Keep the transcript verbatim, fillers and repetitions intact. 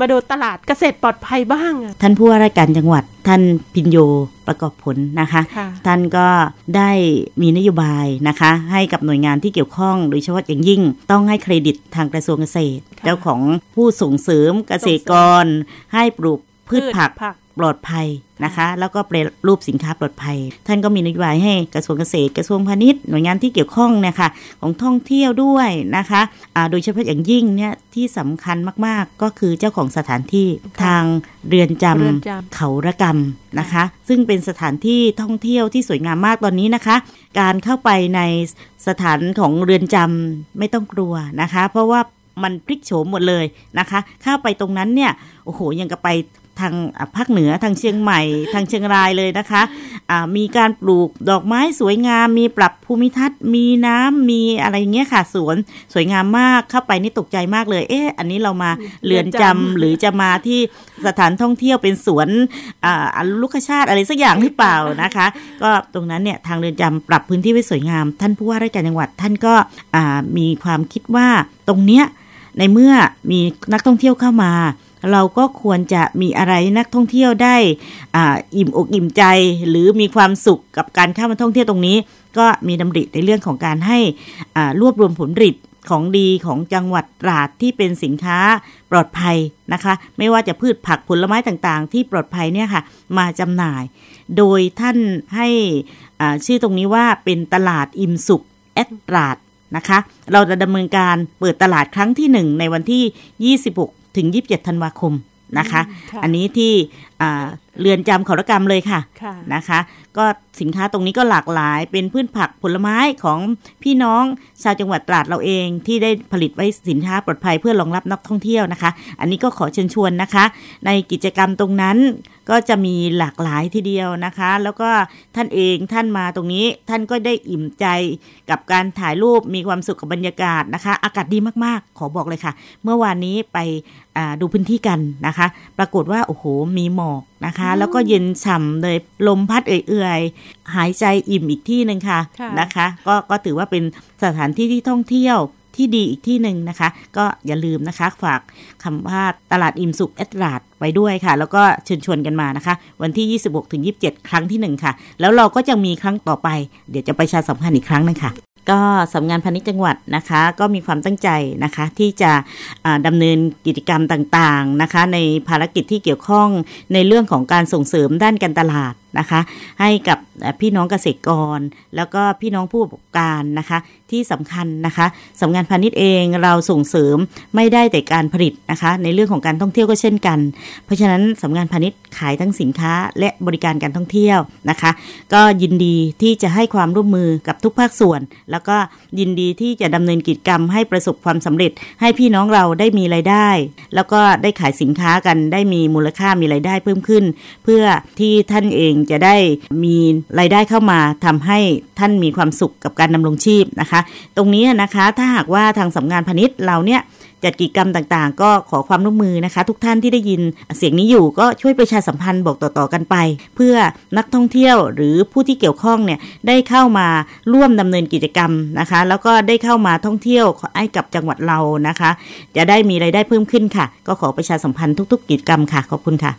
มาดูตลาดเกษตรปลอดภัยบ้างท่านผู้ว่าราชการจังหวัดท่านพินโยประกอบผลนะคะท่านก็ได้มีนโยบายนะคะให้กับหน่วยงานที่เกี่ยวข้องโดยเฉพาะอย่างยิ่งต้องให้เครดิตทางกระทรวงเกษตรเจ้าของผู้ส่งเสริมเกษตรกรให้ปลูกพืชผักปลอดภัยนะคะแล้วก็แปรรูปสินค้าปลอดภัยท่านก็มีนโยบายให้กระทรวงเกษตรกระทรวงพาณิชย์หน่วยงานที่เกี่ยวข้องเนี่ยค่ะของท่องเที่ยวด้วยนะคะอ่าโดยเฉพาะอย่างยิ่งเนี่ยที่สำคัญมากๆก็คือเจ้าของสถานที่ทางเรือนจำเขาระกำนะคะซึ่งเป็นสถานที่ท่องเที่ยวที่สวยงามมากตอนนี้นะคะการเข้าไปในสถานของเรือนจำไม่ต้องกลัวนะคะเพราะว่ามันพลิกโฉมหมดเลยนะคะเข้าไปตรงนั้นเนี่ยโอ้โหยังกับไปทางภาคเหนือทางเชียงใหม่ทางเชียงรายเลยนะคะอ่ามีการปลูกดอกไม้สวยงามมีปรับภูมิทัศน์มีน้ำมีอะไรอย่างเงี้ยค่ะสวนสวยงามมากเข้าไปนี่ตกใจมากเลยเอ๊ะอันนี้เรามาเรือนจำหรือจะมาที่สถานท่องเที่ยวเป็นสวนอ่าลูกคชาติอะไรสักอย่างหรือเปล่านะคะก็ตรงนั้นเนี่ยทางเรือนจำปรับพื้นที่ไว้สวยงามท่านผู้ว่าราชการจังหวัดท่านก็อ่ามีความคิดว่าตรงเนี้ยในเมื่อมีนักท่องเที่ยวเข้ามาเราก็ควรจะมีอะไรนักท่องเที่ยวได้อ่าอิ่มอกอิ่มใจหรือมีความสุขกับการเข้ามาท่องเที่ยวตรงนี้ก็มีดำริในเรื่องของการให้อ่ารวบรวมผลผลิตของดีของจังหวัดตราดที่เป็นสินค้าปลอดภัยนะคะไม่ว่าจะพืชผักผลไม้ต่างๆที่ปลอดภัยเนี่ยค่ะมาจำหน่ายโดยท่านให้อ่าชื่อตรงนี้ว่าเป็นตลาดอิ่มสุขแอดตราดนะคะเราจะดำเนินการเปิดตลาดครั้งที่หนึ่งในวันที่ยี่สิบหกถึงยี่สิบเจ็ดธันวาคมนะคะอันนี้ที่เรือนจำเขาระกำเลยค่ะนะคะก็สินค้าตรงนี้ก็หลากหลายเป็นพืชผักผลไม้ของพี่น้องชาวจังหวัดตราดเราเองที่ได้ผลิตไว้สินค้าปลอดภัยเพื่อรองรับนักท่องเที่ยวนะคะอันนี้ก็ขอเชิญชวนนะคะในกิจกรรมตรงนั้นก็จะมีหลากหลายทีเดียวนะคะแล้วก็ท่านเองท่านมาตรงนี้ท่านก็ได้อิ่มใจกับการถ่ายรูปมีความสุขกับบรรยากาศนะคะอากาศดีมากๆขอบอกเลยค่ะเมื่อวานนี้ไปดูพื้นที่กันนะคะปรากฏว่าโอ้โหมีหมอกนะคะแล้วก็เย็นฉ่ำเลยลมพัดเอื่อยๆหายใจอิ่มอีกที่นึงค่ะนะคะก็ก็ถือว่าเป็นสถานที่ที่ท่องเที่ยวที่ดีอีกที่นึงนะคะก็อย่าลืมนะคะฝากคำว่าตลาดอิ่มสุขแอดตราดไปด้วยค่ะแล้วก็เชิญชวนกันมานะคะวันที่ยี่สิบหกถึงยี่สิบเจ็ดครั้งที่หนึ่งค่ะแล้วเราก็จะมีครั้งต่อไปเดี๋ยวจะประชาสัมพันธ์อีกครั้งนึงค่ะก็สำนักงานพาณิชย์จังหวัดนะคะก็มีความตั้งใจนะคะที่จะดำเนินกิจกรรมต่างๆนะคะในภารกิจที่เกี่ยวข้องในเรื่องของการส่งเสริมด้านการตลาดนะคะให้กับพี่น้องเกษตรกรแล้วก็พี่น้องผู้ประกอบการนะคะที่สำคัญนะคะสำนักงานพาณิชย์เองเราส่งเสริมไม่ได้แต่การผลิตนะคะในเรื่องของการท่องเที่ยวก็เช่นกันเพราะฉะนั้นสำนักงานพาณิชย์ขายทั้งสินค้าและบริการการท่องเที่ยวนะคะก็ยินดีที่จะให้ความร่วมมือกับทุกภาคส่วนแล้วก็ยินดีที่จะดำเนินกิจกรรมให้ประสบความสำเร็จให้พี่น้องเราได้มีรายได้แล้วก็ได้ขายสินค้ากันได้มีมูลค่ามีรายได้เพิ่มขึ้นเพื่อที่ท่านเองจะได้มีรายได้เข้ามาทำให้ท่านมีความสุขกับการดำรงชีพนะคะตรงนี้นะคะถ้าหากว่าทางสำนักงานพาณิชย์เราเนี่ยจัดกิจกรรมต่างๆก็ขอความร่วมมือนะคะทุกท่านที่ได้ยินเสียงนี้อยู่ก็ช่วยประชาสัมพันธ์บอกต่อๆกันไปเพื่อนักท่องเที่ยวหรือผู้ที่เกี่ยวข้องเนี่ยได้เข้ามาร่วมดำเนินกิจกรรมนะคะแล้วก็ได้เข้ามาท่องเที่ยวให้กับจังหวัดเรานะคะจะได้มีรายได้เพิ่มขึ้นค่ะก็ขอประชาสัมพันธ์ทุกๆกิจกรรมค่ะขอบคุณค่ะ